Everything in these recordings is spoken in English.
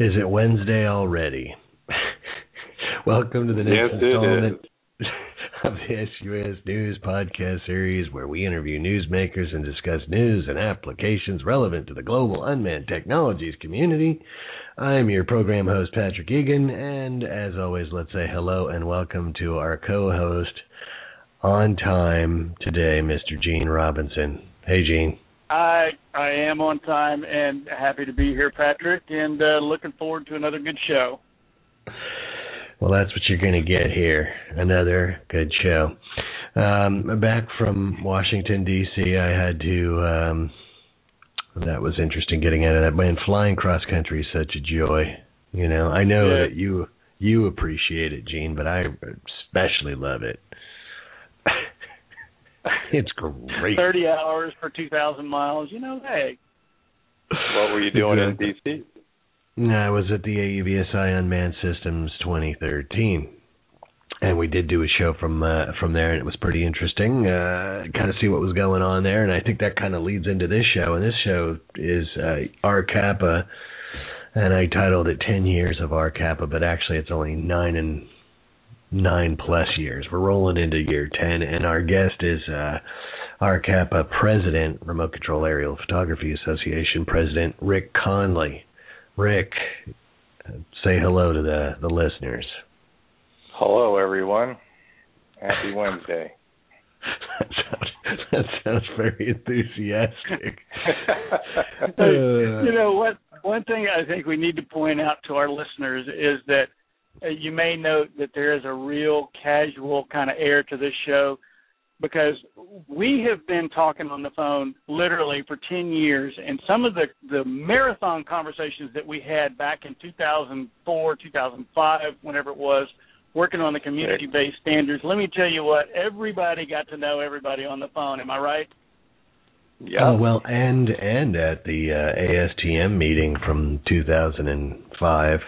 Is it Wednesday already? Welcome to the next installment of the SUS News Podcast Series, where we interview newsmakers and discuss news and applications relevant to the global unmanned technologies community. I'm your program host, Patrick Egan, and as always, let's say hello and welcome to our co-host on time today, Mr. Gene Robinson. Hey, Gene. I am on time and happy to be here, Patrick, and looking forward to another good show. Well, that's what you're going to get here, another good show. Back from Washington, D.C., I had to, that was interesting getting out of that. Man, flying cross-country is such a joy. You know, I know that you appreciate it, Gene, but I especially love it. It's great. 30 hours for 2,000 miles, you know, hey. What were you doing in D.C.? No, I was at the AUVSI Unmanned Systems 2013, and we did do a show from there, and it was pretty interesting, kind of see what was going on there, and I think that kind of leads into this show, and this show is RCAPA, and I titled it 10 Years of RCAPA, but actually it's only 9 plus years. We're rolling into year 10, and our guest is RCAPA President, Remote Control Aerial Photography Association President Rick Connelly. Rick, say hello to the listeners. Hello, everyone. Happy Wednesday. That sounds very enthusiastic. You know what? One thing I think we need to point out to our listeners is that you may note that there is a real casual kind of air to this show because we have been talking on the phone literally for 10 years, and some of the marathon conversations that we had back in 2004, 2005, whenever it was, working on the community-based standards, let me tell you what, everybody got to know everybody on the phone. Am I right? Yeah. Well, and at the ASTM meeting from 2005,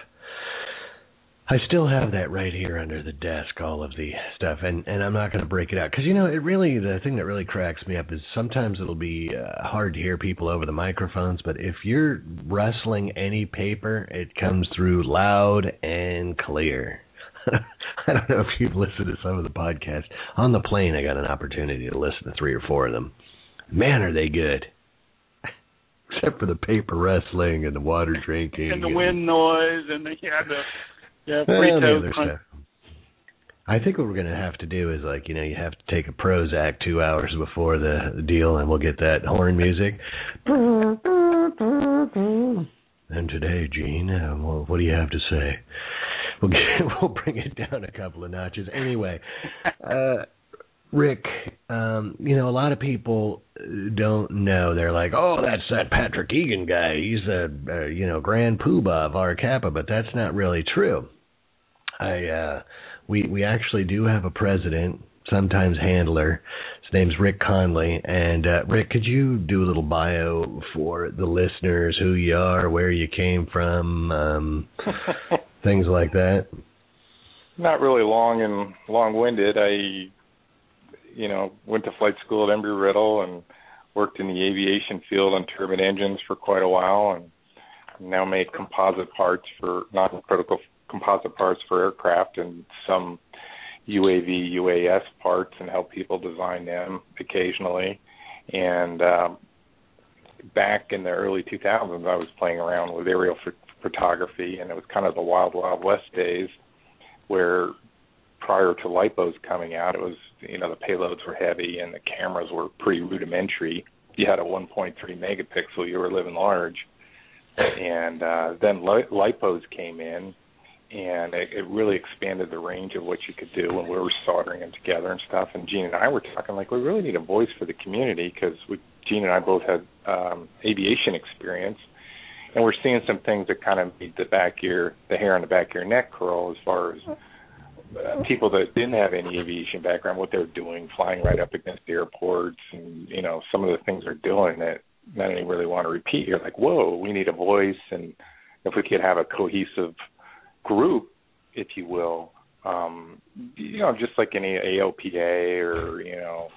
I still have that right here under the desk, all of the stuff, and I'm not going to break it out because, you know, the thing that really cracks me up is sometimes it'll be hard to hear people over the microphones, but if you're rustling any paper, it comes through loud and clear. I don't know if you've listened to some of the podcasts. On the plane, I got an opportunity to listen to 3 or 4 of them. Man, are they good. Except for the paper rustling and the water drinking. And the wind noise and the I think what we're going to have to do is, like, you know, you have to take a Prozac 2 hours before the deal, and we'll get that horn music. And today, Gene, well, what do you have to say? We'll bring it down a couple of notches. Anyway, Rick, you know, a lot of people don't know. They're like, oh, that's that Patrick Egan guy. He's the, you know, grand poobah of RCAPA, but that's not really true. We actually do have a president, sometimes handler. His name's Rick Connelly. And, Rick, could you do a little bio for the listeners, who you are, where you came from, things like that? Not really long and long-winded. I went to flight school at Embry Riddle and worked in the aviation field on turbine engines for quite a while, and now made composite parts for non-critical composite parts for aircraft and some UAV, UAS parts, and help people design them occasionally. And back in the early 2000s, I was playing around with aerial photography, and it was kind of the wild, wild west days where prior to LiPos coming out, it was, you know, the payloads were heavy and the cameras were pretty rudimentary. You had a 1.3 megapixel, you were living large. And then LiPos came in, and it really expanded the range of what you could do, and we were soldering them together and stuff. And Gene and I were talking, like, we really need a voice for the community because Gene and I both had aviation experience, and we're seeing some things that kind of made the hair on the back of your neck curl as far as people that didn't have any aviation background, what they're doing, flying right up against airports, and, you know, some of the things they're doing that not only really want to repeat. You're like, whoa, we need a voice, and if we could have a cohesive group, if you will, you know, just like any AOPA or, you know,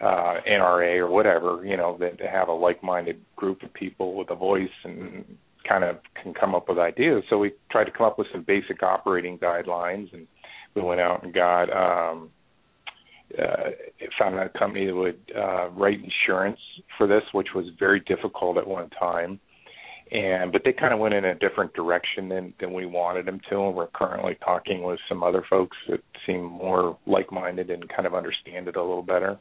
NRA or whatever, you know, that to have a like-minded group of people with a voice and kind of can come up with ideas. So we tried to come up with some basic operating guidelines, and we went out and got found a company that would write insurance for this, which was very difficult at one time. But they kind of went in a different direction than we wanted them to, and we're currently talking with some other folks that seem more like-minded and kind of understand it a little better.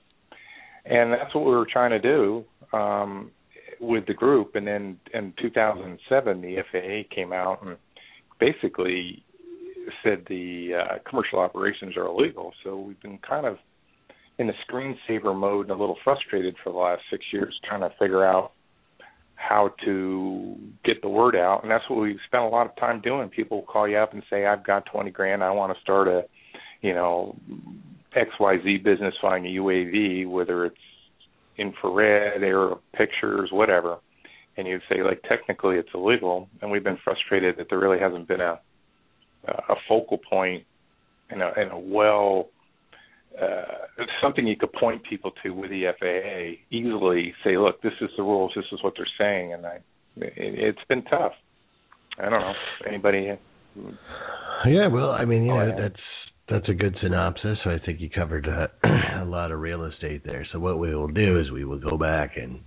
And that's what we were trying to do with the group. And then in 2007, the FAA came out and basically said the commercial operations are illegal. So we've been kind of in the screensaver mode and a little frustrated for the last 6 years trying to figure out how to get the word out, and that's what we've spent a lot of time doing. People will call you up and say, I've got 20 grand, I want to start a, XYZ business flying a UAV, whether it's infrared, aerial pictures, whatever. And you'd say, like, technically it's illegal, and we've been frustrated that there really hasn't been a focal point and a well... something you could point people to with the FAA easily, say, look, this is the rules, this is what they're saying, and it's been tough. I don't know. Anybody? Yeah, well, I mean, that's a good synopsis. I think you covered a lot of real estate there. So what we will do is we will go back and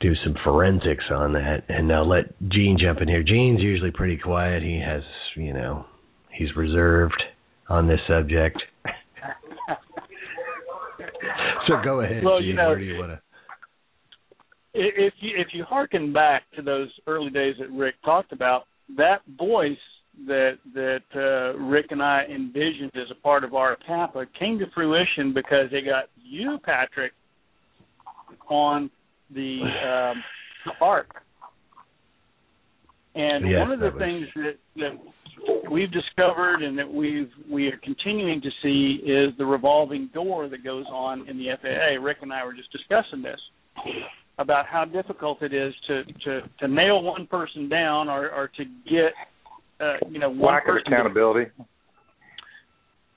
do some forensics on that, and now let Gene jump in here. Gene's usually pretty quiet. He has, he's reserved on this subject. So go ahead. Well, where do you want to? If you hearken back to those early days that Rick talked about, that voice that Rick and I envisioned as a part of our CAPA came to fruition because they got you, Patrick, on the ARC. And one of the things that we've discovered and that we are continuing to see is the revolving door that goes on in the FAA. Rick and I were just discussing this about how difficult it is to nail one person down or to get one lack of accountability.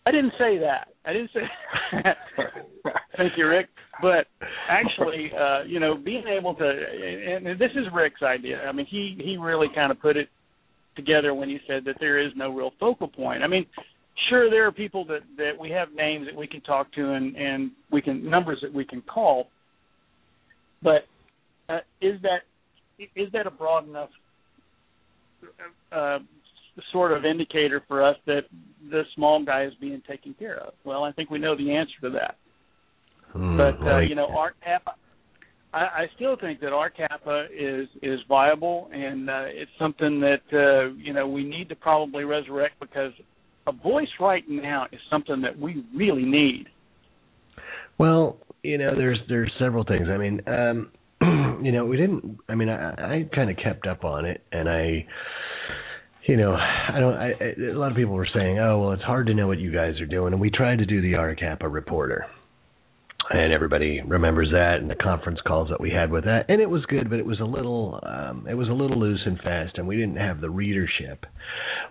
I didn't say that. Thank you, Rick. But actually, being able to, and this is Rick's idea. I mean, he really kind of put it together when he said that there is no real focal point. I mean, sure, there are people that we have names that we can talk to and we can numbers that we can call. But is that a broad enough sort of indicator for us that the small guy is being taken care of? Well, I think we know the answer to that. RCAPA, I still think that RCAPA is viable, and it's something that, we need to probably resurrect because a voice right now is something that we really need. Well, there's several things. I mean, I kind of kept up on it, and a lot of people were saying, oh, well, it's hard to know what you guys are doing. And we tried to do the RCAPA reporter. And everybody remembers that and the conference calls that we had with that. And it was good, but it was a little loose and fast. And we didn't have the readership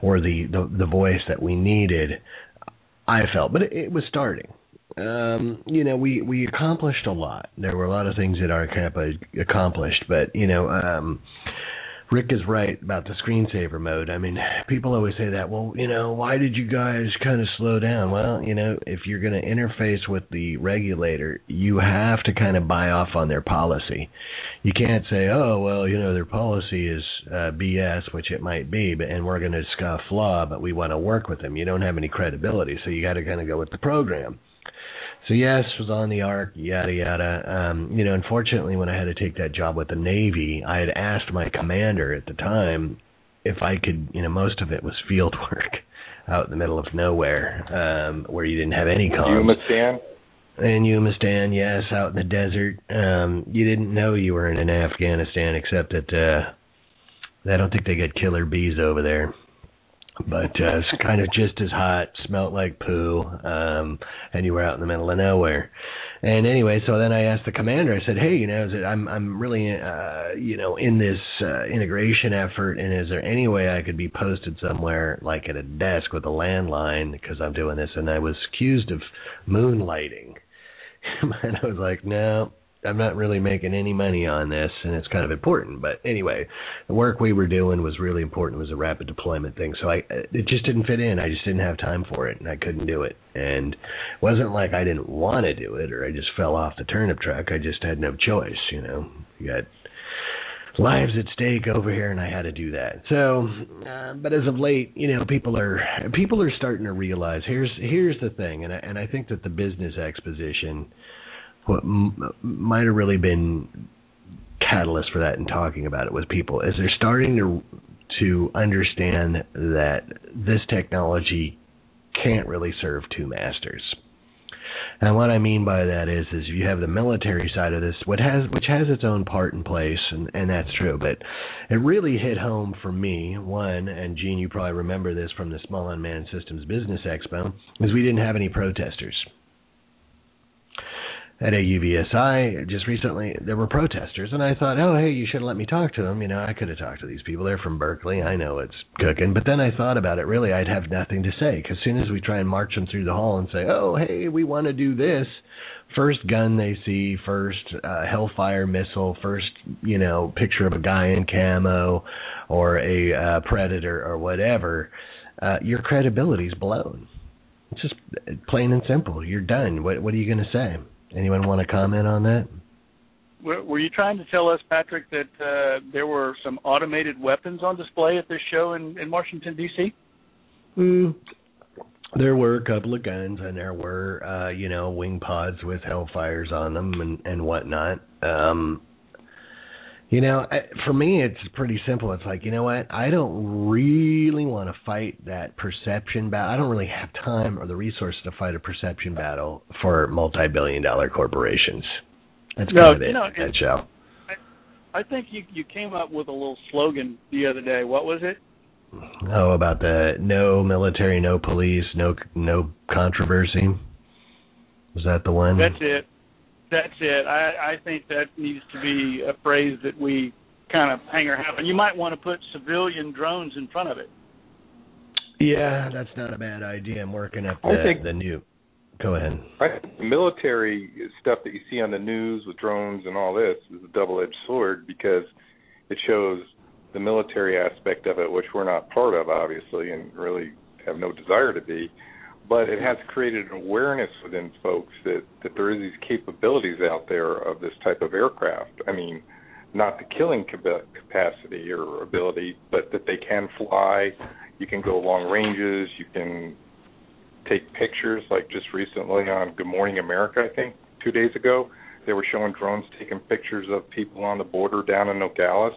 or the voice that we needed, I felt. But it was starting. We accomplished a lot. There were a lot of things that RCAPA accomplished. But, Rick is right about the screensaver mode. I mean, people always say that, well, why did you guys kind of slow down? Well, if you're going to interface with the regulator, you have to kind of buy off on their policy. You can't say, oh, well, their policy is BS, which it might be, and we're going to scoff law, but we want to work with them. You don't have any credibility, so you got to kind of go with the program. So, yes, was on the ARC, yada, yada. Unfortunately, when I had to take that job with the Navy, I had asked my commander at the time if I could, most of it was field work out in the middle of nowhere where you didn't have any comms. In Umistan, yes, out in the desert. You didn't know you were in Afghanistan except that I don't think they got killer bees over there. But it's kind of just as hot, smelt like poo, and you were out in the middle of nowhere. And anyway, so then I asked the commander, I said, hey, I'm really, in this integration effort, and is there any way I could be posted somewhere like at a desk with a landline because I'm doing this? And I was accused of moonlighting. And I was like, no, I'm not really making any money on this, and it's kind of important. But anyway, the work we were doing was really important. It was a rapid deployment thing. So it just didn't fit in. I just didn't have time for it, and I couldn't do it. And it wasn't like I didn't want to do it or I just fell off the turnip truck. I just had no choice, you know. You got lives at stake over here, and I had to do that. So, but as of late, you know, people are starting to realize. Here's the thing, and I think that the business exposition, what might have really been catalyst for that in talking about it with people, is they're starting to understand that this technology can't really serve two masters. And what I mean by that is you have the military side of this, which has its own part in place, and that's true. But it really hit home for me, one, and Gene, you probably remember this from the Small Unmanned Systems Business Expo, is we didn't have any protesters. At AUVSI, just recently, there were protesters, and I thought, oh, hey, you should have let me talk to them. You know, I could have talked to these people. They're from Berkeley. I know it's cooking. But then I thought about it. Really, I'd have nothing to say, because as soon as we try and march them through the hall and say, oh, hey, we want to do this, first gun they see, first Hellfire missile, first, you know, picture of a guy in camo or a predator or whatever, your credibility's blown. It's just plain and simple. You're done. What are you going to say? Anyone want to comment on that? Were you trying to tell us, Patrick, that there were some automated weapons on display at this show in Washington, D.C.? There were a couple of guns, and there were, you know, wing pods with Hellfires on them and whatnot. You know, for me, it's pretty simple. It's like, you know what? I don't really want to fight that perception battle. I don't really have time or the resources to fight a perception battle for multi-billion-dollar corporations. That's kind of it. You know, that show. I think you came up with a little slogan the other day. What was it? Oh, about the no military, no police, no controversy. Was that the one? That's it. That's it. I think that needs to be a phrase that we kind of hang our hat on. You might want to put civilian drones in front of it. Yeah, that's not a bad idea. I'm working up the new. Go ahead. I think the military stuff that you see on the news with drones and all this is a double-edged sword, because it shows the military aspect of it, which we're not part of, obviously, and really have no desire to be. But it has created an awareness within folks that there is these capabilities out there of this type of aircraft. I mean, not the killing capacity or ability, but that they can fly, you can go long ranges, you can take pictures. Like just recently on Good Morning America, I think, 2 days ago, they were showing drones taking pictures of people on the border down in Nogales.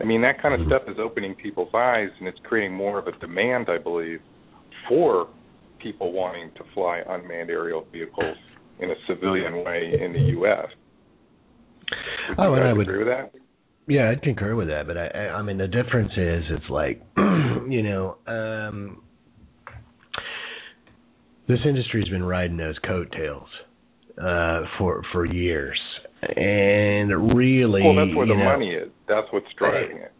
I mean, that kind of stuff is opening people's eyes, and it's creating more of a demand, I believe, for people wanting to fly unmanned aerial vehicles in a civilian way in the U.S. Would you agree with that? Yeah, I'd concur with that. But I mean, the difference is, it's like, you know, this industry's been riding those coattails for years, and really, well, that's where the money is. That's what's driving it.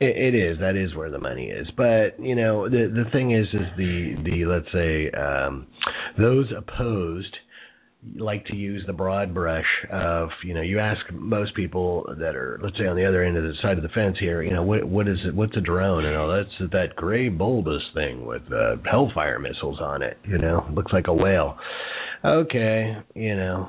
It is. That is where the money is. But, you know, the thing is the let's say, those opposed like to use the broad brush of, you know, you ask most people that are, let's say, on the other end of the side of the fence here, you know, what is it? What's a drone? And all that's that gray bulbous thing with Hellfire missiles on it, you know, looks like a whale. Okay, you know.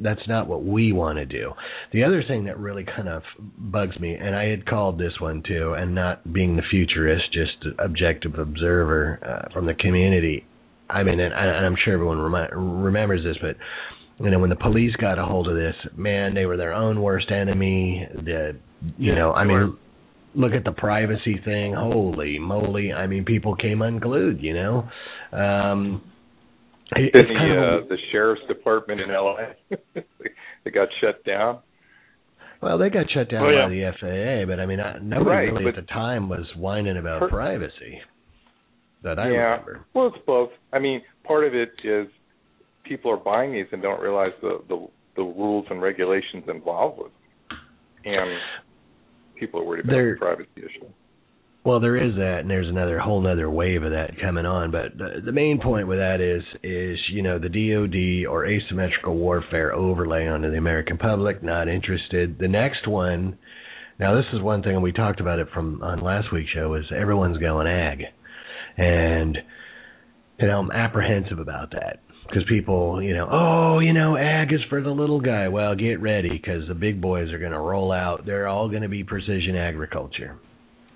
That's not what we want to do. The other thing that really kind of bugs me, and I had called this one too, and not being the futurist, just objective observer from the community. I mean, and I'm sure everyone remembers this, but you know, when the police got a hold of this, man, they were their own worst enemy. Look at the privacy thing. Holy moly! I mean, people came unglued. You know. The sheriff's department in L.A. they got shut down. Well, they got shut down by the FAA, but I mean, nobody really at the time was whining about privacy that I remember. Well, it's both. I mean, part of it is people are buying these and don't realize the rules and regulations involved with them, and people are worried about the privacy issue. Well, there is that, and there's another whole other wave of that coming on. But the main point with that is you know, the DOD or asymmetrical warfare overlay onto the American public, not interested. The next one, now this is one thing, and we talked about it on last week's show, is everyone's going ag. And, you know, I'm apprehensive about that because people, you know, oh, you know, ag is for the little guy. Well, get ready because the big boys are going to roll out. They're all going to be precision agriculture.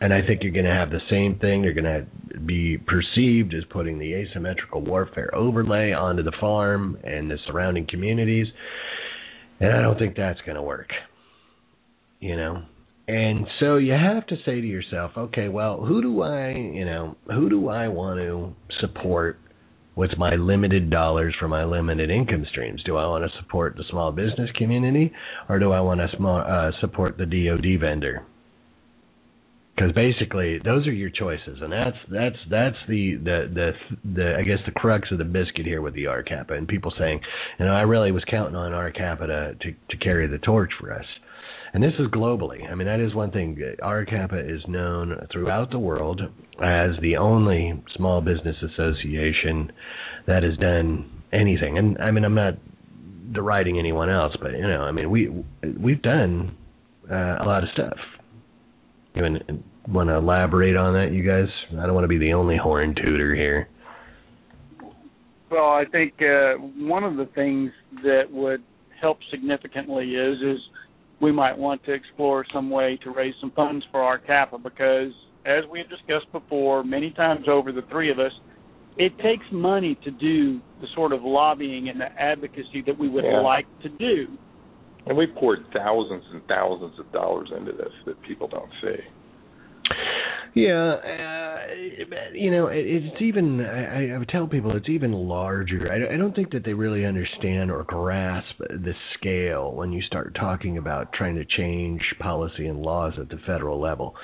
And I think you're going to have the same thing. You're going to be perceived as putting the asymmetrical warfare overlay onto the farm and the surrounding communities. And I don't think that's going to work, you know. And so you have to say to yourself, okay, well, who do I want to support with my limited dollars for my limited income streams? Do I want to support the small business community, or do I want to support the DOD vendor? Because basically, those are your choices, and that's the I guess the crux of the biscuit here with the RCAPA and people saying, you know, I really was counting on RCAPA to carry the torch for us, and this is globally. I mean, that is one thing. RCAPA is known throughout the world as the only small business association that has done anything, and I mean, I'm not deriding anyone else, but you know, I mean, we've done a lot of stuff. Even want to elaborate on that, you guys? I don't want to be the only horn tooter here. Well, I think one of the things that would help significantly is we might want to explore some way to raise some funds for our CAPA because, as we have discussed before many times over, the three of us, it takes money to do the sort of lobbying and the advocacy that we would like to do. And we poured thousands and thousands of dollars into this that people don't see. You know, it's even, I would tell people it's even larger. I don't think that they really understand or grasp the scale when you start talking about trying to change policy and laws at the federal level.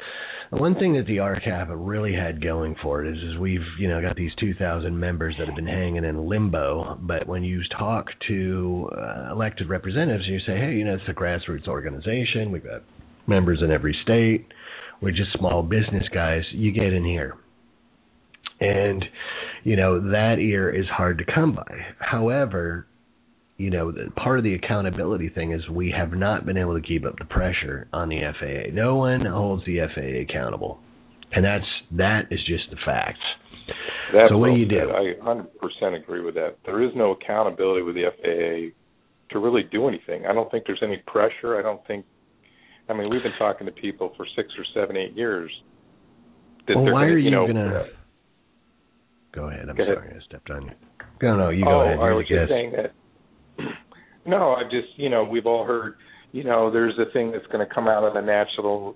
One thing that the RCAPA really had going for it is we've, you know, got these 2,000 members that have been hanging in limbo. But when you talk to elected representatives, you say, hey, you know, it's a grassroots organization. We've got members in every state. We're just small business guys. You get in here. And, you know, that ear is hard to come by. However, you know, part of the accountability thing is we have not been able to keep up the pressure on the FAA. No one holds the FAA accountable, and that is just the fact. So what do you do? I 100% agree with that. There is no accountability with the FAA to really do anything. I don't think there's any pressure. I mean, we've been talking to people for 6 or 7, 8 years. Go ahead. Sorry, I stepped on you. No, you go ahead. I was just saying that. No, I just, you know, we've all heard, you know, there's a thing that's going to come out of the National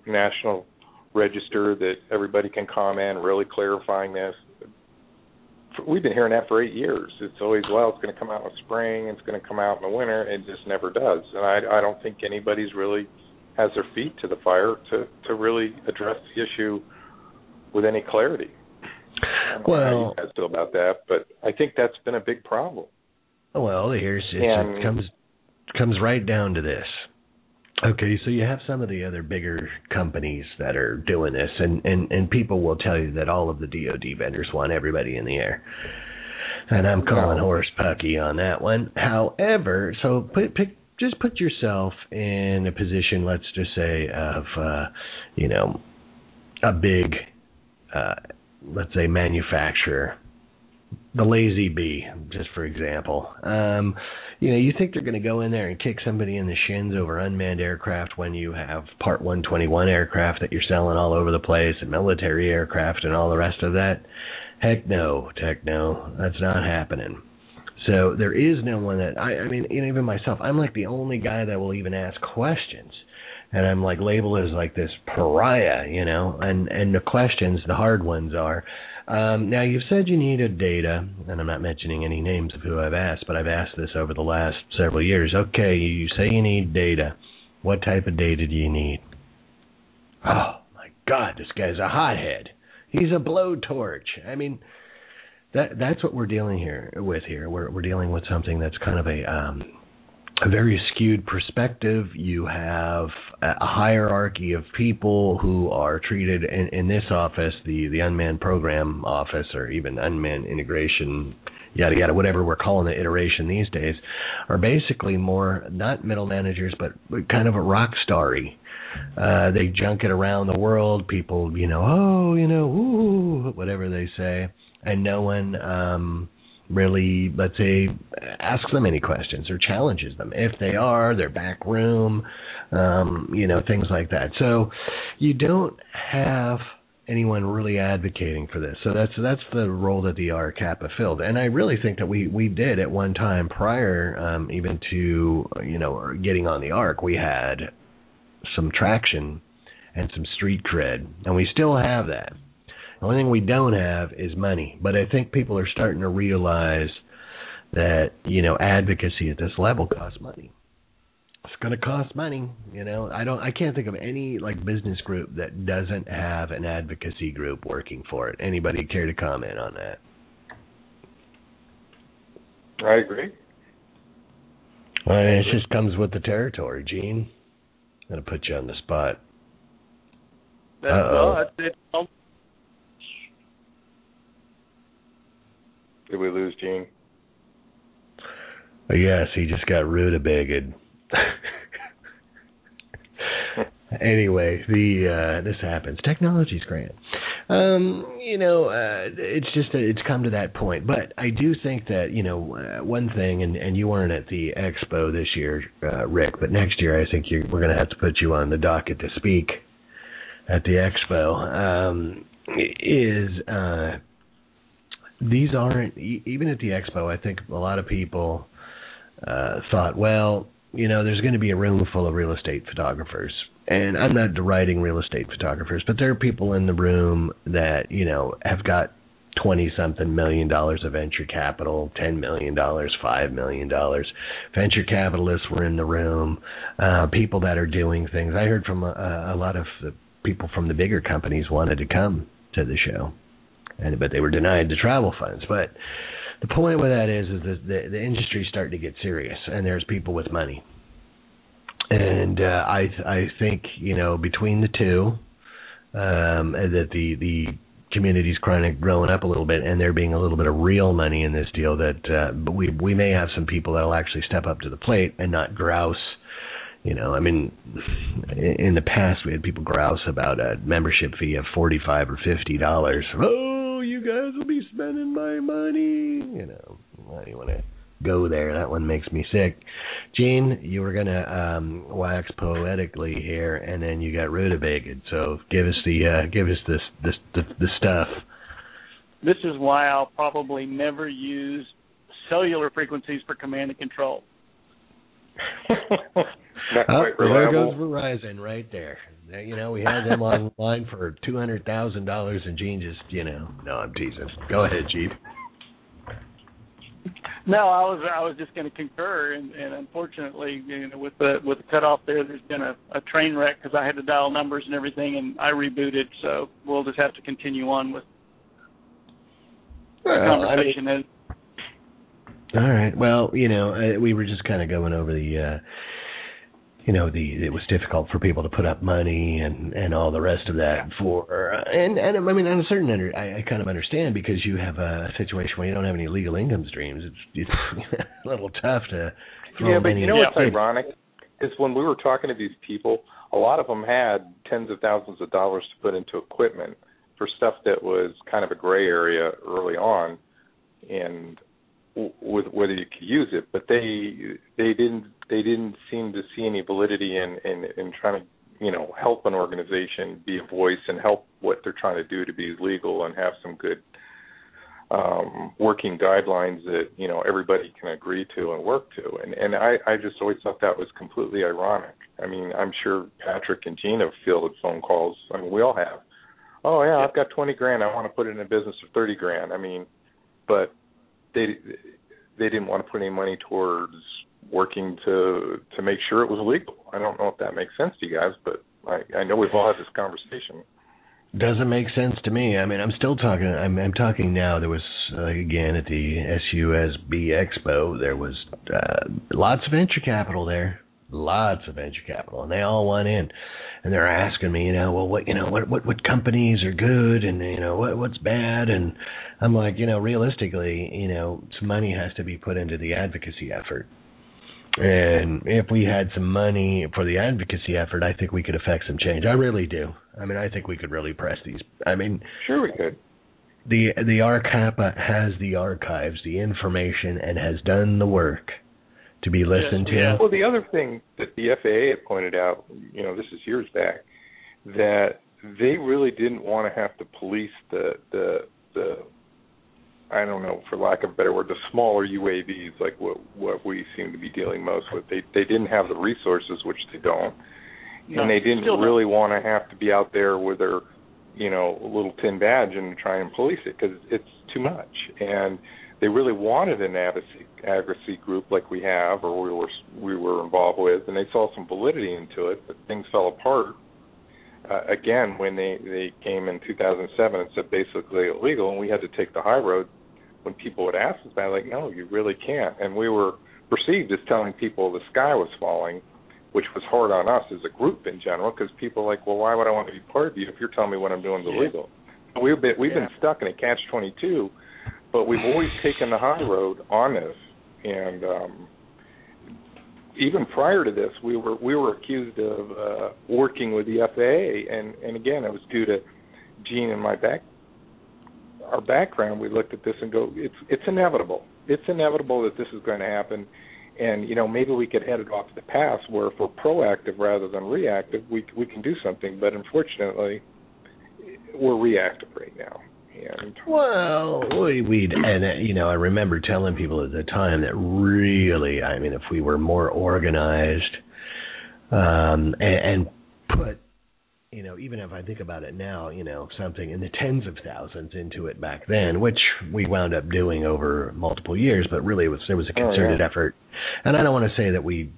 Register that everybody can comment, really clarifying this. We've been hearing that for 8 years. It's always, well, it's going to come out in the spring, it's going to come out in the winter, it just never does. And I don't think anybody's really has their feet to the fire to really address the issue with any clarity. I don't know how you guys feel about that, but I think that's been a big problem. Well, it comes right down to this. Okay, so you have some of the other bigger companies that are doing this, and people will tell you that all of the DOD vendors want everybody in the air. And I'm calling horse pucky on that one. However, so just put yourself in a position, let's just say, of, you know, a big, let's say, manufacturer. The lazy bee, just for example. You know, you think they're going to go in there and kick somebody in the shins over unmanned aircraft when you have Part 121 aircraft that you're selling all over the place and military aircraft and all the rest of that? Heck no, techno. That's not happening. So there is no one that, I mean, even myself, I'm like the only guy that will even ask questions. And I'm like labeled as like this pariah, you know, and the questions, the hard ones are, now, you've said you needed data, and I'm not mentioning any names of who I've asked, but I've asked this over the last several years. Okay, you say you need data. What type of data do you need? Oh, my God, this guy's a hothead. He's a blowtorch. I mean, that's what we're dealing with here. We're dealing with something that's kind of a a very skewed perspective. You have a hierarchy of people who are treated in this office, the unmanned program office, or even unmanned integration, yada, yada, whatever we're calling the iteration these days, are basically more, not middle managers, but kind of a rock starry. They junk it around the world. People, ooh, whatever they say. And no one really, let's say, asks them any questions or challenges them. If they are, they're back room, things like that. So you don't have anyone really advocating for this. So that's the role that the RCAPA filled. And I really think that we did at one time prior even to, getting on the ARC, we had some traction and some street cred. And we still have that. The only thing we don't have is money. But I think people are starting to realize that, advocacy at this level costs money. It's going to cost money, I can't think of any business group that doesn't have an advocacy group working for it. Anybody care to comment on that? I agree. It just comes with the territory, Gene. I'm going to put you on the spot. Did we lose Gene? Yes, he just got rutabagged. Anyway, this happens. Technology's great. It's come to that point. But I do think that, one thing, and you weren't at the expo this year, Rick, but next year I think we're going to have to put you on the docket to speak at the expo, these aren't, even at the expo, I think a lot of people thought, there's going to be a room full of real estate photographers. And I'm not deriding real estate photographers, but there are people in the room that, have got $20-something million of venture capital, $10 million, $5 million. Venture capitalists were in the room, people that are doing things. I heard from a lot of the people from the bigger companies wanted to come to the show, but they were denied the travel funds. But the point with that is the industry's starting to get serious, and there's people with money. And I think, between the two, that the community's kind of growing up a little bit, and there being a little bit of real money in this deal, that we may have some people that will actually step up to the plate and not grouse. In the past, we had people grouse about a membership fee of $45 or $50. Oh, you guys will be spending my money. I don't want to go there. That one makes me sick. Gene, you were going to wax poetically here, and then you got rutabagged. So give us the stuff. This is why I'll probably never use cellular frequencies for command and control. There goes Verizon right there. We had them online for $200,000, and Gene just, No, I'm teasing. Go ahead, Gene. No, I was just going to concur, and unfortunately, with the cutoff there's been a train wreck because I had to dial numbers and everything, and I rebooted. So we'll just have to continue on with the conversation. All right. Well, we were just kind of going over the, it was difficult for people to put up money and all the rest of that I kind of understand, because you have a situation where you don't have any legal income streams. It's a little tough to throw money. What's ironic is when we were talking to these people, a lot of them had tens of thousands of dollars to put into equipment for stuff that was kind of a gray area early on, and with whether you could use it, but they didn't seem to see any validity in trying to help an organization be a voice and help what they're trying to do to be legal and have some good working guidelines that everybody can agree to and work to. And I just always thought that was completely ironic. I mean, I'm sure Patrick and Gene have fielded phone calls. I mean, we all have. Oh yeah, I've got $20,000. I want to put it in a business of $30,000. I mean, but they didn't want to put any money towards working to make sure it was legal. I don't know if that makes sense to you guys, but I know we've all had this conversation. Doesn't make sense to me. I mean, I'm still talking. I'm talking now. There was, again, at the SUSB Expo, there was lots of venture capital there. Lots of venture capital, and they all want in, and they're asking me, well, what companies are good, and what's bad, and I'm like, realistically, some money has to be put into the advocacy effort, and if we had some money for the advocacy effort, I think we could affect some change. I really do. I mean, I think we could really press these. I mean, sure we could. The RCAPA has the archives, the information, and has done the work to be listened to. Well, the other thing that the FAA had pointed out, this is years back, that they really didn't want to have to police the I don't know, for lack of a better word, the smaller UAVs, like what we seem to be dealing most with. They didn't have the resources, which they don't, and they didn't really want to have to be out there with their, little tin badge and try and police it, because it's too much. And they really wanted an advocacy group like we have, or we were involved with, and they saw some validity into it, but things fell apart, again, when they came in 2007 and said basically illegal, and we had to take the high road when people would ask us about it, like, no, you really can't. And we were perceived as telling people the sky was falling, which was hard on us as a group in general, because people are like, well, why would I want to be part of you if you're telling me what I'm doing is illegal? And we've been stuck in a catch-22, but we've always taken the high road on this, and even prior to this, we were accused of working with the FAA, and again, it was due to Gene and our background. We looked at this and go, it's inevitable. It's inevitable that this is going to happen, and maybe we could head it off to the past where if we're proactive rather than reactive, we can do something. But unfortunately, we're reactive right now. Well, I remember telling people at the time that really, I mean, if we were more organized and put, even if I think about it now, something in the tens of thousands into it back then, which we wound up doing over multiple years, but really there was a concerted effort. And I don't want to say that we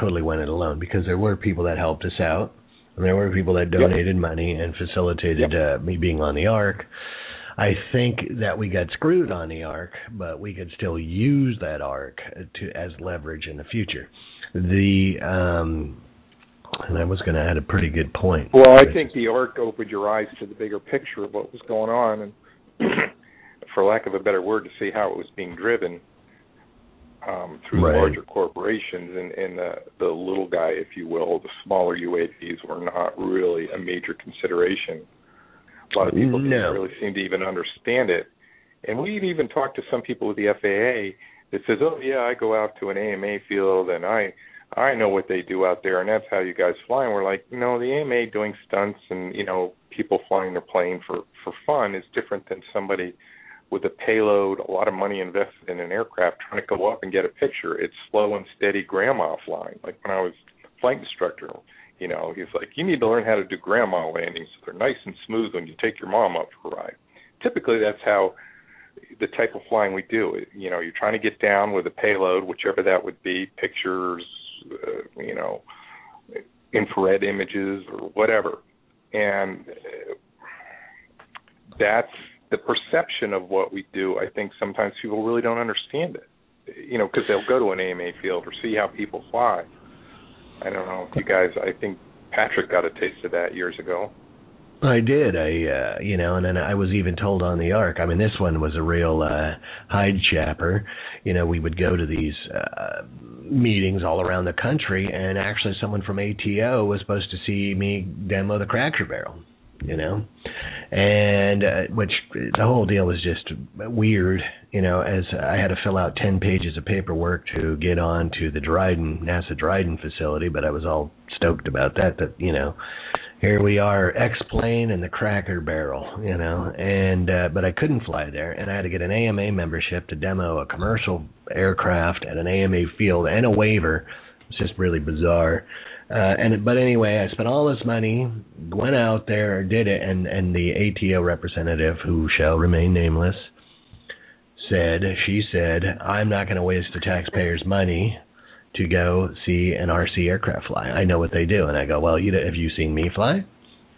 totally went it alone, because there were people that helped us out. There were people that donated money and facilitated me being on the ARC. I think that we got screwed on the ARC, but we could still use that ARC as leverage in the future. And I was going to add a pretty good point. Well, I think the ARC opened your eyes to the bigger picture of what was going on, and for lack of a better word, to see how it was being driven through larger corporations, and the little guy, if you will, the smaller UAVs were not really a major consideration. A lot of people didn't really seem to even understand it. And we've even talked to some people with the FAA that says, oh, yeah, I go out to an AMA field, and I know what they do out there, and that's how you guys fly. And we're like, the AMA doing stunts and, people flying their plane for fun is different than somebody with a payload, a lot of money invested in an aircraft, trying to go up and get a picture. It's slow and steady grandma flying. Like when I was flight instructor, he's like, you need to learn how to do grandma landings. They're nice and smooth when you take your mom up for a ride. Typically, that's how the type of flying we do. You're trying to get down with a payload, whichever that would be, pictures, infrared images or whatever. And that's the perception of what we do. I think sometimes people really don't understand it, because they'll go to an AMA field or see how people fly. I don't know if you guys, I think Patrick got a taste of that years ago. I did. And then I was even told on the ARC, I mean, this one was a real hide chapper. We would go to these meetings all around the country, and actually someone from ATO was supposed to see me demo the Cracker Barrel. And which the whole deal was just weird, as I had to fill out 10 pages of paperwork to get on to the NASA Dryden facility, but I was all stoked about that, here we are, X-Plane and the Cracker Barrel, and but I couldn't fly there, and I had to get an AMA membership to demo a commercial aircraft at an AMA field and a waiver. It's just really bizarre. But anyway, I spent all this money, went out there, did it, and the ATO representative, who shall remain nameless, she said, I'm not going to waste the taxpayers' money to go see an RC aircraft fly. I know what they do. And I go, well, have you seen me fly?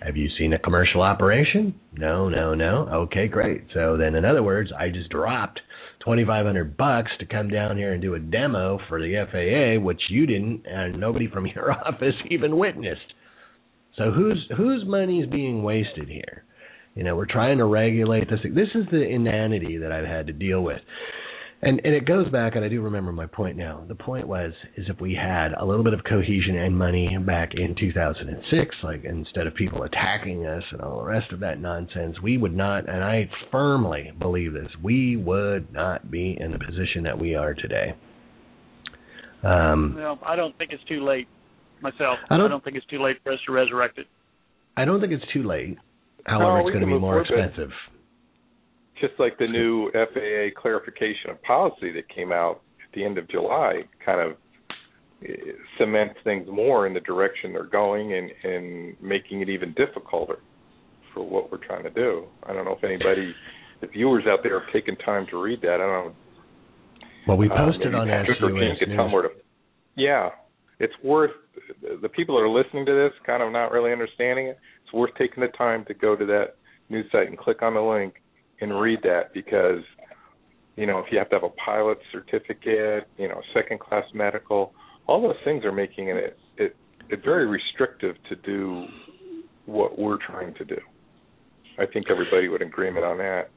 Have you seen a commercial operation? No. Okay, great. So then, in other words, I just dropped $2,500 to come down here and do a demo for the FAA, which you didn't, and nobody from your office even witnessed. So whose money is being wasted here? You know, we're trying to regulate this. This is the inanity that I've had to deal with. And it goes back, and I do remember my point now. The point was, is if we had a little bit of cohesion and money back in 2006, like instead of people attacking us and all the rest of that nonsense, we would not, and I firmly believe this, we would not be in the position that we are today. Well, I don't think it's too late myself. I don't think it's too late for us to resurrect it. I don't think it's too late. However, it's going to be more expensive. Just like the new FAA clarification of policy that came out at the end of July kind of cements things more in the direction they're going and making it even difficulter for what we're trying to do. I don't know if anybody, the viewers out there have taken time to read that. I don't know. Well, we posted on SUS News. Yeah. It's worth, the people that are listening to this kind of not really understanding it, it's worth taking the time to go to that news site and click on the link and read that because, you know, if you have to have a pilot certificate, you know, second-class medical, all those things are making it very restrictive to do what we're trying to do. I think everybody would agree on that,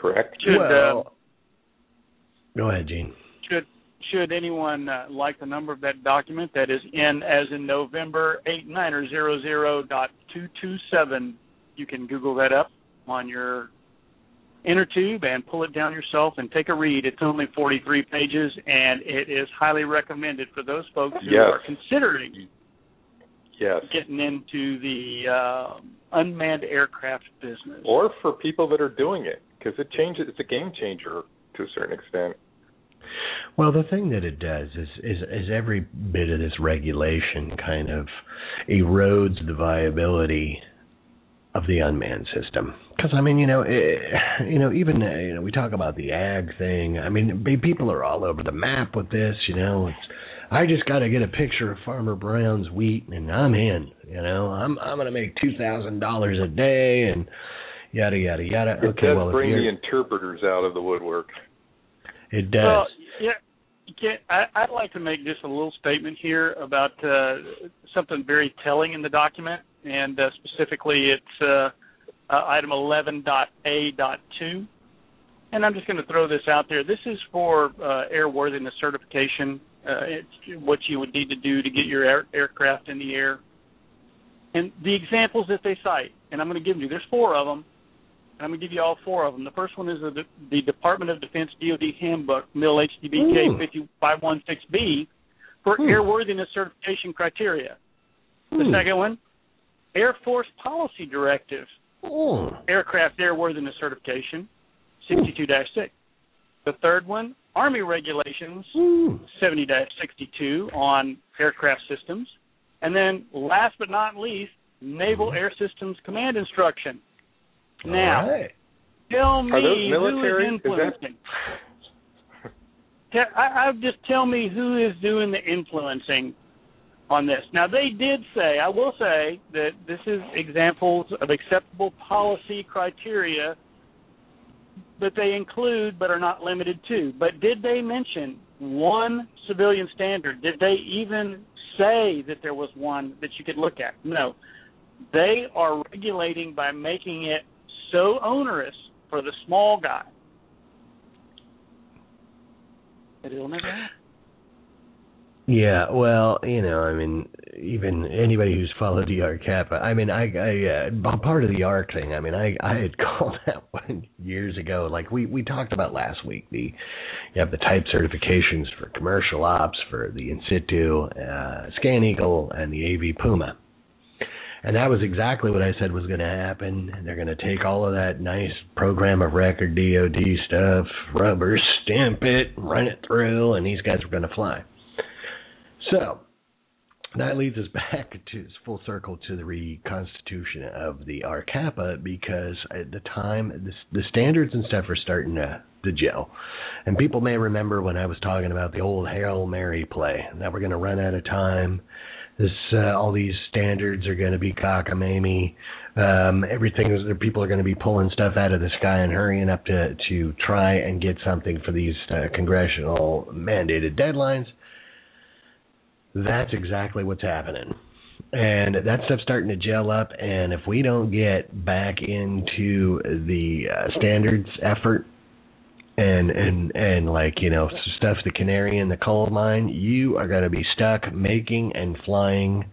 correct? Go ahead, Gene. Should anyone like the number of that document, that is N as in November 8900.227, you can Google that up on your inner tube and pull it down yourself and take a read. It's only 43 pages, and it is highly recommended for those folks who are considering getting into the unmanned aircraft business. Or for people that are doing it, because it changes. It's a game changer to a certain extent. Well, the thing that it does is every bit of this regulation kind of erodes the viability of the unmanned system. Because, I mean, even we talk about the ag thing. I mean, people are all over the map with this, you know. I just got to get a picture of Farmer Brown's wheat and I'm in, you know. I'm going to make $2,000 a day and yada, yada, yada. It does bring the interpreters out of the woodwork. It does. Well, yeah, I'd like to make just a little statement here about something very telling in the document, and specifically it's item 11.A.2. And I'm just going to throw this out there. This is for airworthiness certification, it's what you would need to do to get your aircraft in the air. And the examples that they cite, and I'm going to give you, there's four of them. I'm going to give you all four of them. The first one is the Department of Defense DOD Handbook, MIL-HDBK-516B, for airworthiness certification criteria. The second one, Air Force Policy Directive, Aircraft Airworthiness Certification, 62-6. The third one, Army Regulations, 70-62, on aircraft systems. And then, last but not least, Naval Air Systems Command Instruction. Now, tell me who is influencing. Tell me who is doing the influencing on this. Now, they did say, I will say, that this is examples of acceptable policy criteria that they include but are not limited to. But did they mention one civilian standard? Did they even say that there was one that you could look at? No. They are regulating by making it so onerous for the small guy that it'll never happen. Yeah, well, you know, I mean, even anybody who's followed the RCAPA, I mean, I part of the ARC thing, I mean, I had called that one years ago. Like, we talked about last week, you have the type certifications for commercial ops, for the in situ, ScanEagle, and the AV Puma. And that was exactly what I said was going to happen. They're going to take all of that nice program of record DOD stuff, rubber stamp it, run it through, and these guys were going to fly. So that leads us back to full circle to the reconstitution of the RCAPA, because at the time, the standards and stuff are starting to gel. And people may remember when I was talking about the old Hail Mary play, that we're going to run out of time. This all these standards are going to be cockamamie. People are going to be pulling stuff out of the sky and hurrying up to try and get something for these congressional mandated deadlines. That's exactly what's happening. And that stuff's starting to gel up, and if we don't get back into the standards effort and like, you know, stuff the canary in the coal mine, you are going to be stuck making and flying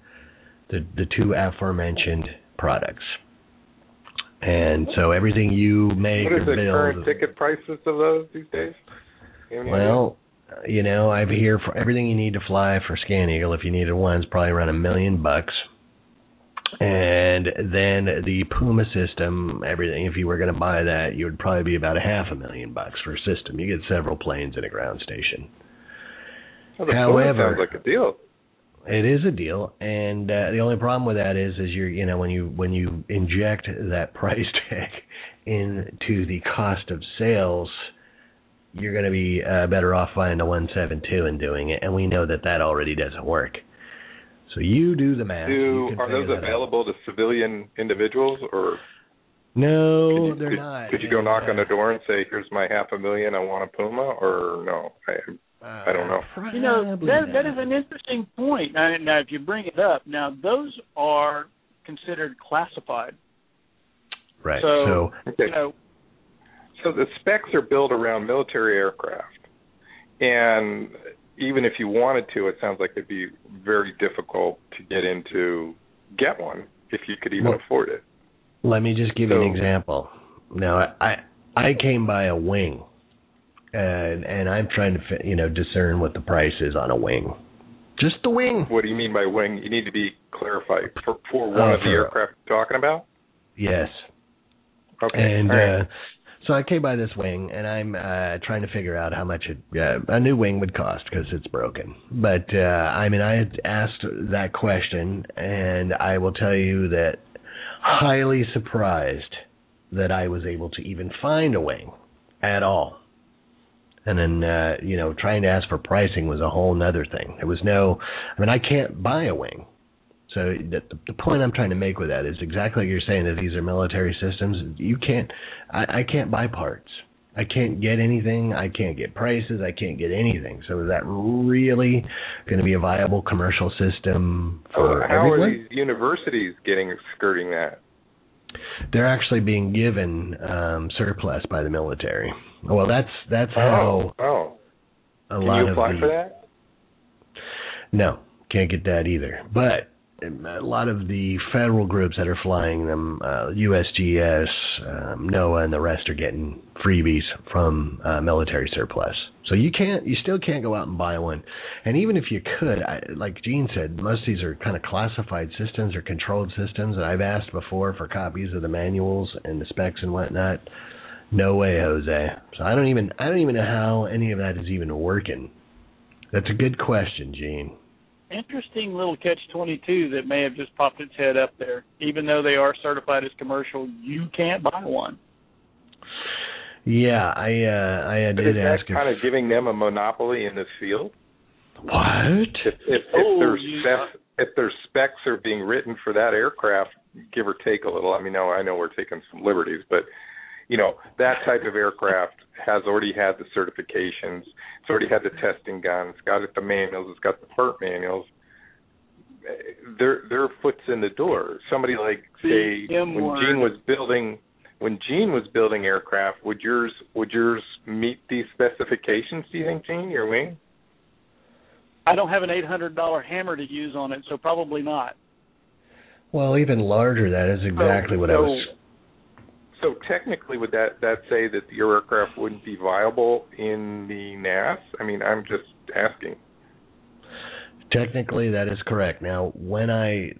the two aforementioned products. And so everything you make or build... What are the current ticket prices of those these days? Well... You know, I've here for everything you need to fly for ScanEagle. If you needed one, it's probably around $1 million bucks. And then the Puma system, everything, if you were going to buy that, you would probably be about $500,000 for a system. You get several planes and a ground station. Well, however, sounds like a deal. It is a deal, and the only problem with that is you're, you know, when you inject that price tag into the cost of sales, you're going to be better off buying a 172 and doing it, and we know that already doesn't work. So you do the math. Are those available to civilian individuals? Or no, they're not. Could you go knock on the door and say, here's my $500,000, I want a Puma, or no? I don't know. You know, that is an interesting point. Now, if you bring it up, now those are considered classified. Right. So okay. You know, so the specs are built around military aircraft, and even if you wanted to, it sounds like it'd be very difficult to get one if you could even afford it. Let me just give you an example. Now, I came by a wing, and I'm trying to discern what the price is on a wing. Just the wing. What do you mean by wing? You need to be clarified for one of the aircraft you're talking about. Yes. Okay. And. All right. So I came by this wing, and I'm trying to figure out how much a new wing would cost because it's broken. But, I had asked that question, and I will tell you that highly surprised that I was able to even find a wing at all. And then, trying to ask for pricing was a whole nother thing. There was I can't buy a wing. So the point I'm trying to make with that is exactly what you're saying, that these are military systems. You can't – I can't buy parts. I can't get anything. I can't get prices. I can't get anything. So is that really going to be a viable commercial system for everyone? How are these universities skirting that? They're actually being given surplus by the military. Well, that's how – Can you apply for that? No, can't get that either. But – a lot of the federal groups that are flying them, USGS, NOAA, and the rest are getting freebies from military surplus. So you still can't go out and buy one. And even if you could, like Gene said, most of these are kind of classified systems or controlled systems. And I've asked before for copies of the manuals and the specs and whatnot. No way, Jose. So I don't even know how any of that is even working. That's a good question, Gene. Interesting little catch-22 that may have just popped its head up there. Even though they are certified as commercial, you can't buy one. Yeah, I did ask. Is that kind of giving them a monopoly in this field? What? If their specs are being written for that aircraft, give or take a little. I know we're taking some liberties, but that type of aircraft has already had the certifications. It's already had the testing guns. It's got the manuals. It's got the part manuals. Their foot's in the door. Somebody like, say, when Gene was building aircraft, would yours meet these specifications? Do you think, Gene, your wing? I don't have an $800 hammer to use on it, so probably not. Well, even larger, that is exactly what I was. So technically, would that say that your aircraft wouldn't be viable in the NAS? I'm just asking. Technically, that is correct. Now, when I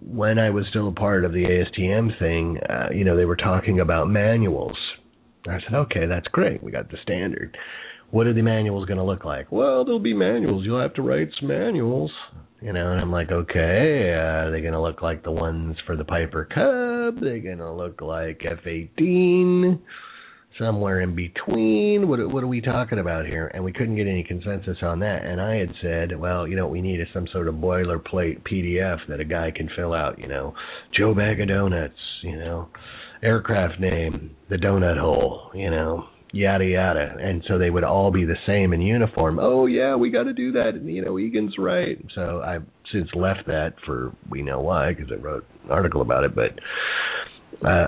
was still a part of the ASTM thing, they were talking about manuals. I said, okay, that's great. We got the standard. What are the manuals going to look like? Well, there'll be manuals. You'll have to write some manuals. And I'm like, okay, are they going to look like the ones for the Piper Cub? They're going to look like F-18, somewhere in between. What are we talking about here? And we couldn't get any consensus on that. And I had said, well, what we need is some sort of boilerplate PDF that a guy can fill out, Joe Bag of Donuts, aircraft name, the donut hole, yada, yada. And so they would all be the same in uniform. Oh, yeah, we got to do that. And, Egan's right. So I've since left that for we know why, because I wrote an article about it. But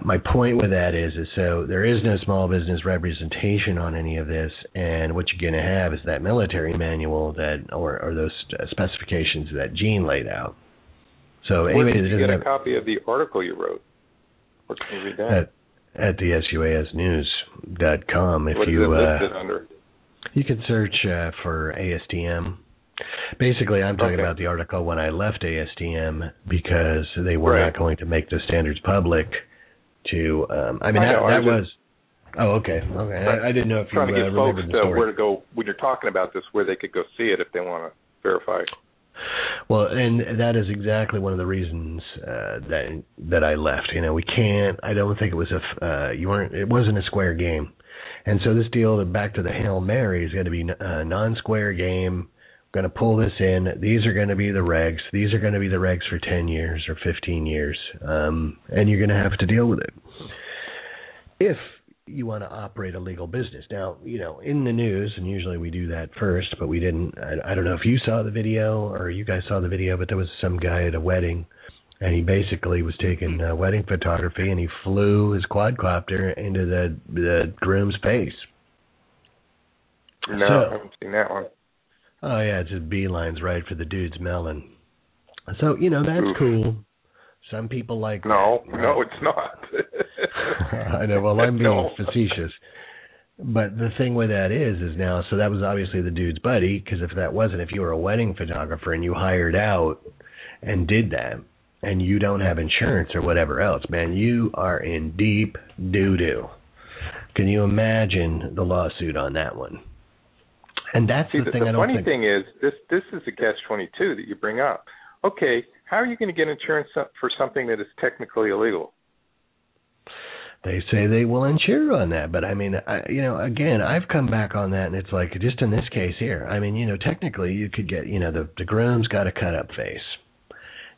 my point with that is so there is no small business representation on any of this. And what you're going to have is that military manual that or those specifications that Gene laid out. So anyway, did you get a copy of the article you wrote? Or can you read that? At the SUASnews.com. What is it listed under? You can search for ASTM. Basically, I'm talking about the article when I left ASTM because they were not going to make the standards public to Oh, okay. I didn't know if you were trying to get folks where to go when you're talking about this, where they could go see it if they want to verify it. Well, and that is exactly one of the reasons that I left. We can't. I don't think it was It wasn't a square game, and so this deal back to the Hail Mary is going to be a non-square game. We're going to pull this in. These are going to be the regs. These are going to be the regs for 10 years or 15 years, and you're going to have to deal with it if you want to operate a legal business. Now, in the news, and usually we do that first, but we didn't. I don't know if you saw the video or you guys saw the video, but there was some guy at a wedding, and he basically was taking wedding photography, and he flew his quadcopter into the groom's face. No, I haven't seen that one. Oh, yeah, it's just beelines right for the dude's melon. So, that's cool. Some people like that. No, it's not. I know. Well, I'm being facetious. But the thing with that is now, so that was obviously the dude's buddy, because if that wasn't, if you were a wedding photographer and you hired out and did that, and you don't have insurance or whatever else, man, you are in deep doo-doo. Can you imagine the lawsuit on that one? And that's the thing I don't think. The funny thing is, this is a catch-22 that you bring up. Okay, how are you going to get insurance for something that is technically illegal? They say they will insure on that. But, again, I've come back on that, and it's like just in this case here. Technically you could get, the groom's got a cut-up face.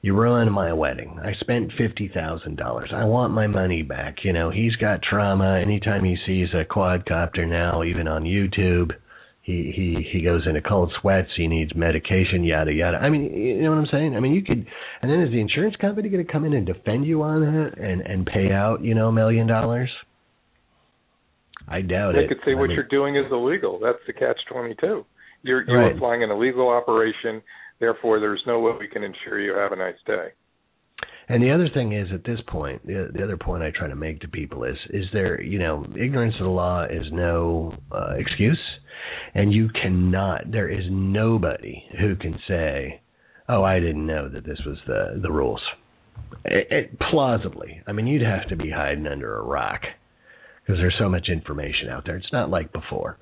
You ruined my wedding. I spent $50,000. I want my money back. He's got trauma. Anytime he sees a quadcopter now, even on YouTube, He goes into cold sweats. He needs medication, yada, yada. You know what I'm saying? You could – and then is the insurance company going to come in and defend you on that and pay out, $1 million? I doubt it. They could say what you're doing is illegal. That's the catch-22. You're applying an illegal operation. Therefore, there's no way we can insure you. Have a nice day. And the other thing is, at this point, the other point I try to make to people is there, ignorance of the law is no excuse, and you cannot, there is nobody who can say, oh, I didn't know that this was the rules. Plausibly. You'd have to be hiding under a rock because there's so much information out there. It's not like before.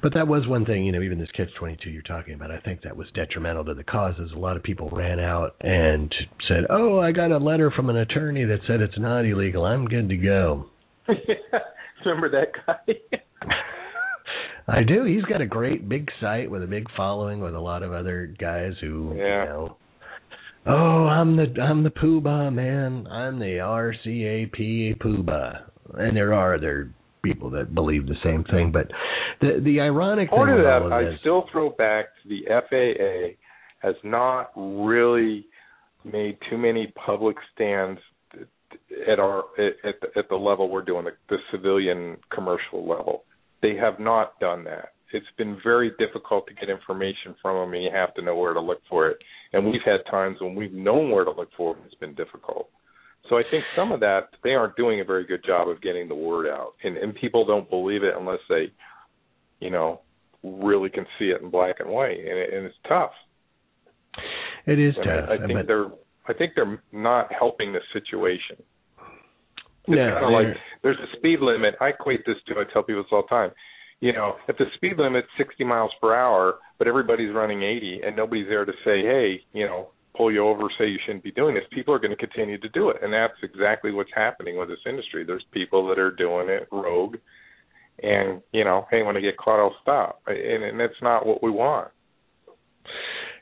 But that was one thing, even this catch-22 you're talking about, I think that was detrimental to the cause. A lot of people ran out and said, oh, I got a letter from an attorney that said it's not illegal. I'm good to go. Remember that guy? I do. He's got a great big site with a big following with a lot of other guys who, oh, I'm the poobah, man. I'm the RCAPA poobah. And there are other people that believe the same thing, but the ironic part of that, I still throw back to the FAA has not really made too many public stands at the level we're doing the civilian commercial level. They have not done that. It's been very difficult to get information from them, and you have to know where to look for it. And we've had times when we've known where to look for it, and it's been difficult. So I think some of that, they aren't doing a very good job of getting the word out. And people don't believe it unless they, really can see it in black and white. And it's tough. It is tough. I think they're not helping the situation. It's kind of like there's a speed limit. I equate this to, I tell people this all the time, if the speed limit's 60 miles per hour, but everybody's running 80 and nobody's there to say, hey, pull you over, say you shouldn't be doing this, people are going to continue to do it. And that's exactly what's happening with this industry. There's people that are doing it rogue, And, you know, hey, when they get caught, I'll stop. And that's not what we want.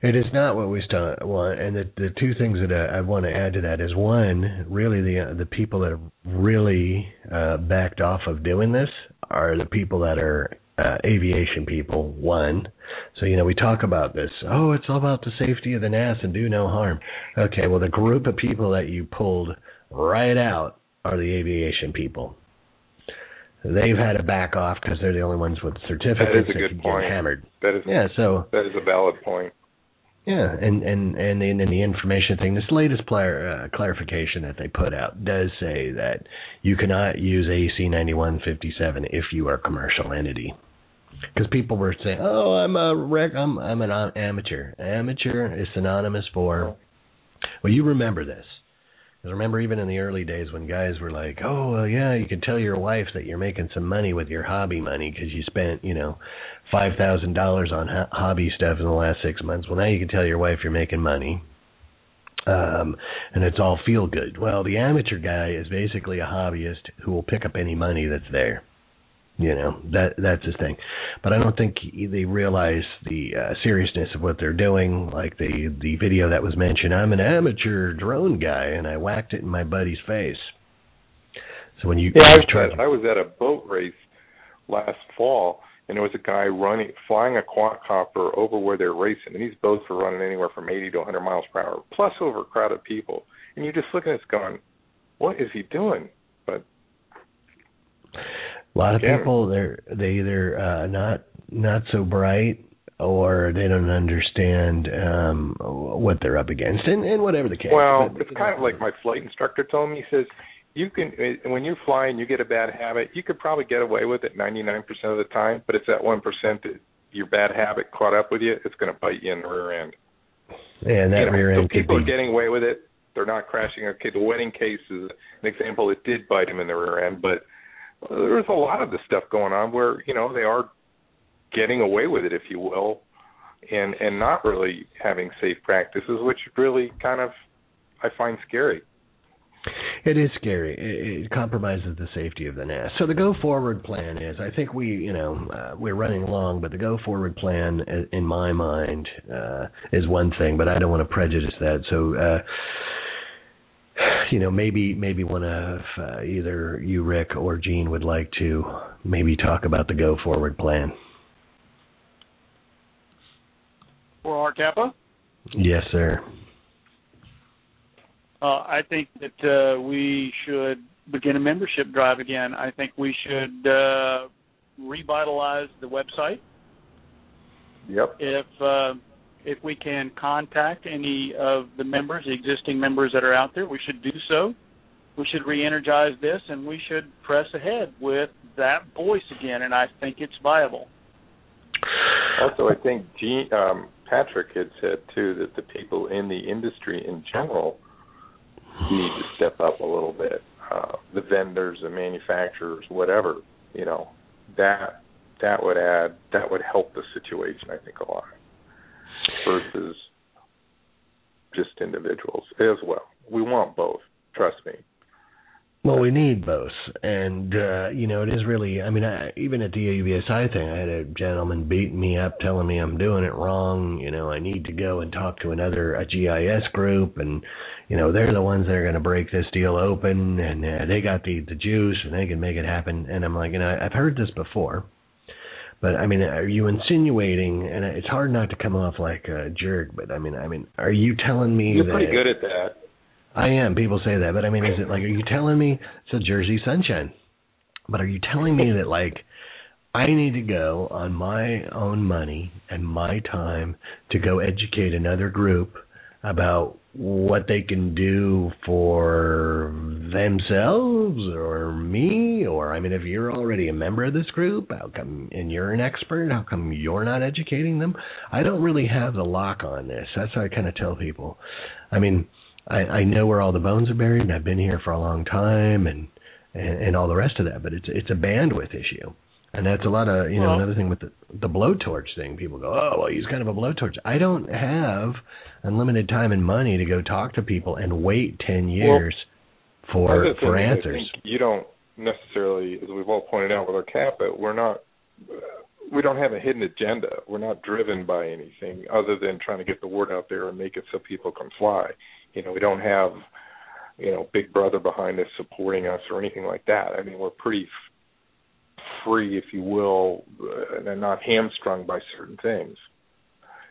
It is not what we want. And the two things that I want to add to that is, one, really the people that have really backed off of doing this are the people that are aviation people, one. So, you know, we talk about this. Oh, it's all about the safety of the NAS and do no harm. Okay, well, the group of people that you pulled right out are the aviation people. They've had to back off because they're the only ones with certificates that can get hammered. That is a valid point. Yeah, and the information thing, this latest clarification that they put out does say that you cannot use AC-9157 if you are a commercial entity. Because people were saying, "Oh, I'm an amateur." Amateur is synonymous for. Well, you remember this. Because remember, even in the early days when guys were like, "Oh, well, yeah, you can tell your wife that you're making some money with your hobby money because you spent, you know, $5,000 on hobby stuff in the last 6 months." Well, now you can tell your wife you're making money, and it's all feel good. Well, the amateur guy is basically a hobbyist who will pick up any money that's there. You know, that's his thing. But I don't think they realize the seriousness of what they're doing. Like the video that was mentioned, I'm an amateur drone guy, and I whacked it in my buddy's face. So when you... Yeah, I was at a boat race last fall, and there was a guy flying a quadcopter over where they're racing. And these boats were running anywhere from 80 to 100 miles per hour, plus overcrowded people. And you're just looking at this going, what is he doing? But... a lot of people, they either not so bright, or they don't understand what they're up against, and whatever the case. Well, but, it's kind of like my flight instructor told me. He says, you can, when you fly and you get a bad habit, you could probably get away with it 99% of the time, but it's that 1% that your bad habit caught up with you, it's going to bite you in the rear end. Yeah, and that rear end. So people are getting away with it. They're not crashing. Okay, the wedding case is an example. It did bite him in the rear end, but... there's a lot of this stuff going on where, you know, they are getting away with it, if you will, and not really having safe practices, which really kind of I find scary. It is scary. It compromises the safety of the NAS. So the go-forward plan is, I think we're running long, but the go-forward plan, in my mind, is one thing, but I don't want to prejudice that. So... you know, maybe one of either you, Rick, or Gene would like to maybe talk about the go-forward plan. For RCAPA? Yes, sir. I think that we should begin a membership drive again. I think we should revitalize the website. Yep. If we can contact any of the members, the existing members that are out there, we should do so. We should re-energize this, and we should press ahead with that voice again, and I think it's viable. Also, I think Patrick had said, too, that the people in the industry in general need to step up a little bit. The vendors, the manufacturers, whatever, you know, that would help the situation, I think, a lot. Versus just individuals as well. We want both, trust me. Well, we need both. And, you know, it is really, I mean, even at the AUVSI thing, I had a gentleman beating me up, telling me I'm doing it wrong. You know, I need to go and talk to a GIS group. And, you know, they're the ones that are going to break this deal open. And they got the juice and they can make it happen. And I'm like, you know, I've heard this before. But, I mean, are you insinuating, and it's hard not to come off like a jerk, but, I mean, are you telling me that... You're pretty good at that. I am. People say that. But, I mean, is it like, are you telling me... It's a Jersey sunshine. But are you telling me that, like, I need to go on my own money and my time to go educate another group about what they can do for themselves or me? Or, I mean, if you're already a member of this group, how come, and you're an expert, how come you're not educating them? I don't really have the lock on this. That's what I kind of tell people. I mean, I know where all the bones are buried, and I've been here for a long time and all the rest of that, but it's a bandwidth issue. And that's a lot of, you know, another thing with the blowtorch thing. People go, oh, well, he's kind of a blowtorch. I don't have unlimited time and money to go talk to people and wait 10 years for answers. You don't necessarily, as we've all pointed out with our CAPA, we don't have a hidden agenda. We're not driven by anything other than trying to get the word out there and make it so people can fly. We don't have, Big Brother behind us supporting us or anything like that. I mean, we're pretty free, if you will, and not hamstrung by certain things.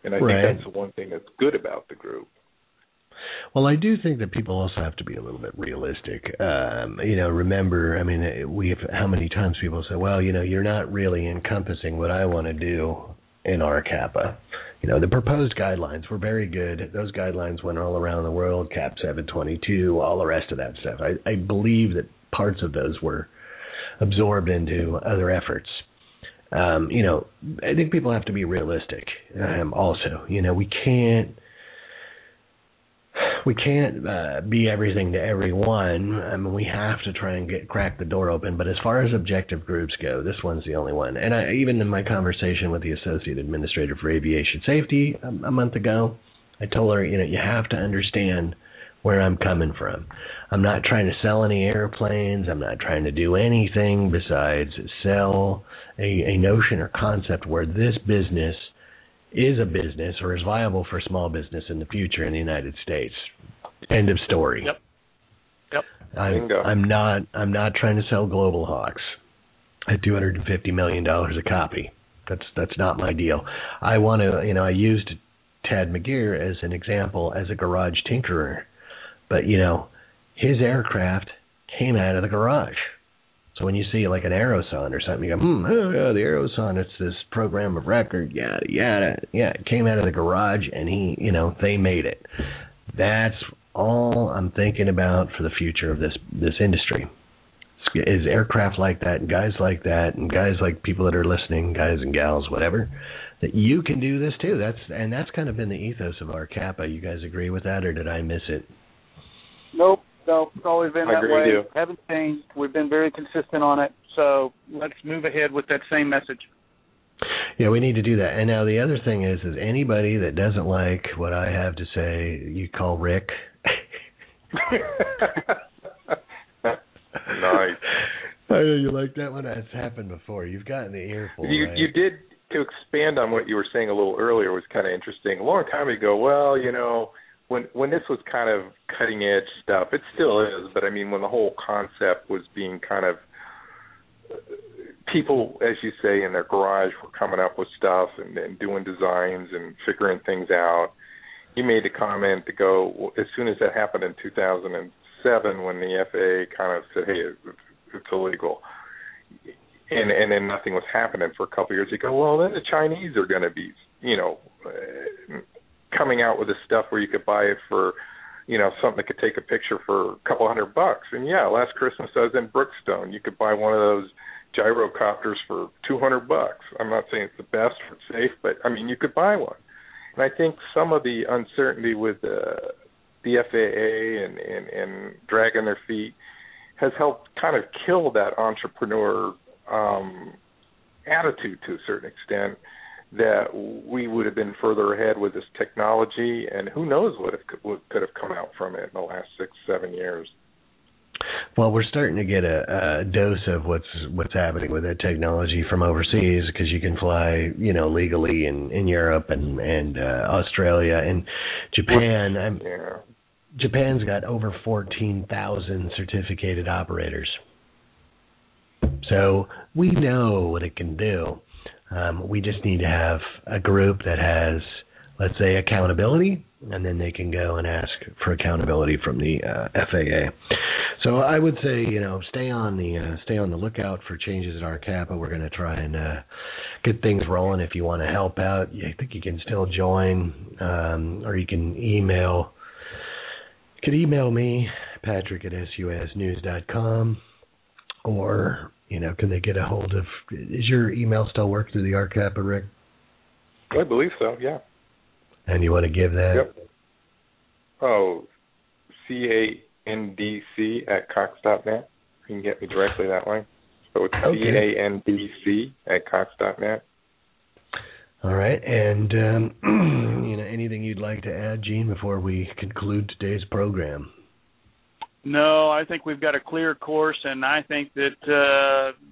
And I think that's the one thing that's good about the group. Well, I do think that people also have to be a little bit realistic. Remember, I mean, how many times people say, well, you're not really encompassing what I want to do in RCAPA. The proposed guidelines were very good. Those guidelines went all around the world, CAP 722, all the rest of that stuff. I believe that parts of those were absorbed into other efforts. I think people have to be realistic also. We can't be everything to everyone. I mean, we have to try and crack the door open. But as far as objective groups go, this one's the only one. And even in my conversation with the Associate Administrator for Aviation Safety a month ago, I told her, you have to understand where I'm coming from. I'm not trying to sell any airplanes. I'm not trying to do anything besides sell a notion or concept where this business is a business or is viable for small business in the future in the United States. End of story. Yep. I'm not trying to sell Global Hawks at $250 million a copy. That's not my deal. I want to, I used Ted McGeer as an example as a garage tinkerer, but his aircraft came out of the garage. So when you see like an Aerosonde or something, you go, the Aerosonde, it's this program of record, yada, yada. Yeah, it came out of the garage and they made it. That's all I'm thinking about for the future of this industry is aircraft like that and guys like that and guys like people that are listening, guys and gals, whatever, that you can do this too. That's kind of been the ethos of our CAPA. You guys agree with that or did I miss it? Nope. So it's always been that way. Haven't changed. We've been very consistent on it. So let's move ahead with that same message. Yeah, we need to do that. And now the other thing is anybody that doesn't like what I have to say, you call Rick. Nice. I know you like that one. That's happened before. You've gotten the earful. You did, to expand on what you were saying a little earlier, was kind of interesting. A long time ago, when this was kind of cutting-edge stuff, it still is, but, I mean, when the whole concept was being kind of people, as you say, in their garage were coming up with stuff and doing designs and figuring things out, you made a comment to go, as soon as that happened in 2007 when the FAA kind of said, hey, it's illegal, and then nothing was happening for a couple of years, you go, well, then the Chinese are going to be, coming out with this stuff where you could buy it for, something that could take a picture for a couple $100. And yeah, last Christmas I was in Brookstone. You could buy one of those gyrocopters for $200. I'm not saying it's the best or safe, but I mean, you could buy one. And I think some of the uncertainty with the FAA and dragging their feet has helped kind of kill that entrepreneur attitude to a certain extent, that we would have been further ahead with this technology, and who knows what could have come out from it in the last 6-7 years. Well, we're starting to get a dose of what's happening with that technology from overseas, because you can fly, legally in Europe and Australia and Japan. Japan's got over 14,000 certificated operators. So we know what it can do. We just need to have a group that has, let's say, accountability, and then they can go and ask for accountability from the FAA. So I would say, stay on the lookout for changes at RCAPA. We're going to try and get things rolling. If you want to help out, I think you can still join, or you can email. You could email me, Patrick at susnews.com, or. Can they get a hold of? Is your email still work through the RCAPA, Rick? I believe so. Yeah. And you want to give that? Yep. Oh, candc@cox.net. You can get me directly that way. So it's candc@cox.net. All right, and anything you'd like to add, Gene, before we conclude today's program? No, I think we've got a clear course, and I think that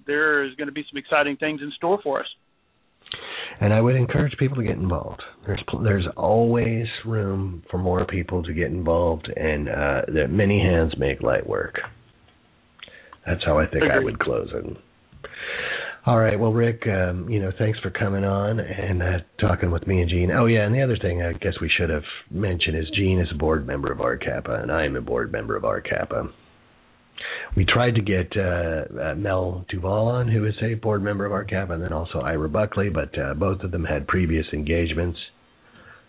there is going to be some exciting things in store for us. And I would encourage people to get involved. There's always room for more people to get involved, and that many hands make light work. That's how I think I would close it. All right. Well, Rick, thanks for coming on and talking with me and Gene. Oh, yeah, and the other thing I guess we should have mentioned is Gene is a board member of RCAPA, and I am a board member of RCAPA. We tried to get Mel Duvall on, who is a board member of RCAPA, and then also Ira Buckley, but both of them had previous engagements.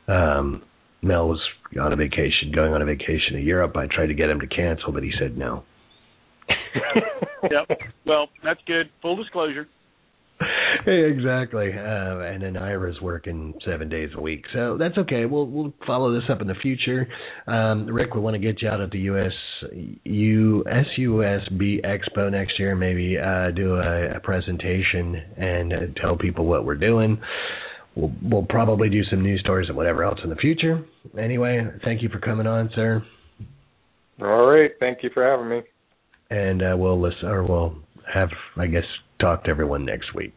Mel was going on a vacation to Europe. I tried to get him to cancel, but he said no. Yep. Well, that's good. Full disclosure. Exactly. And then Ira's working 7 days a week. So that's okay. We'll follow this up in the future. Rick, we want to get you out at the SUSB Expo next year, maybe do a presentation and tell people what we're doing. We'll probably do some news stories and whatever else in the future. Anyway, thank you for coming on, sir. All right. Thank you for having me. And we'll talk to everyone next week.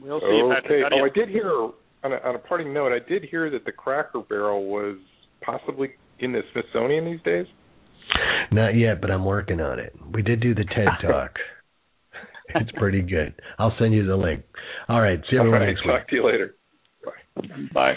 We'll see. Okay. Oh, I did hear on a parting note. I did hear that the Cracker Barrel was possibly in the Smithsonian these days. Not yet, but I'm working on it. We did do the TED Talk. It's pretty good. I'll send you the link. All right. See everyone next week. Talk to you later. Bye. Bye.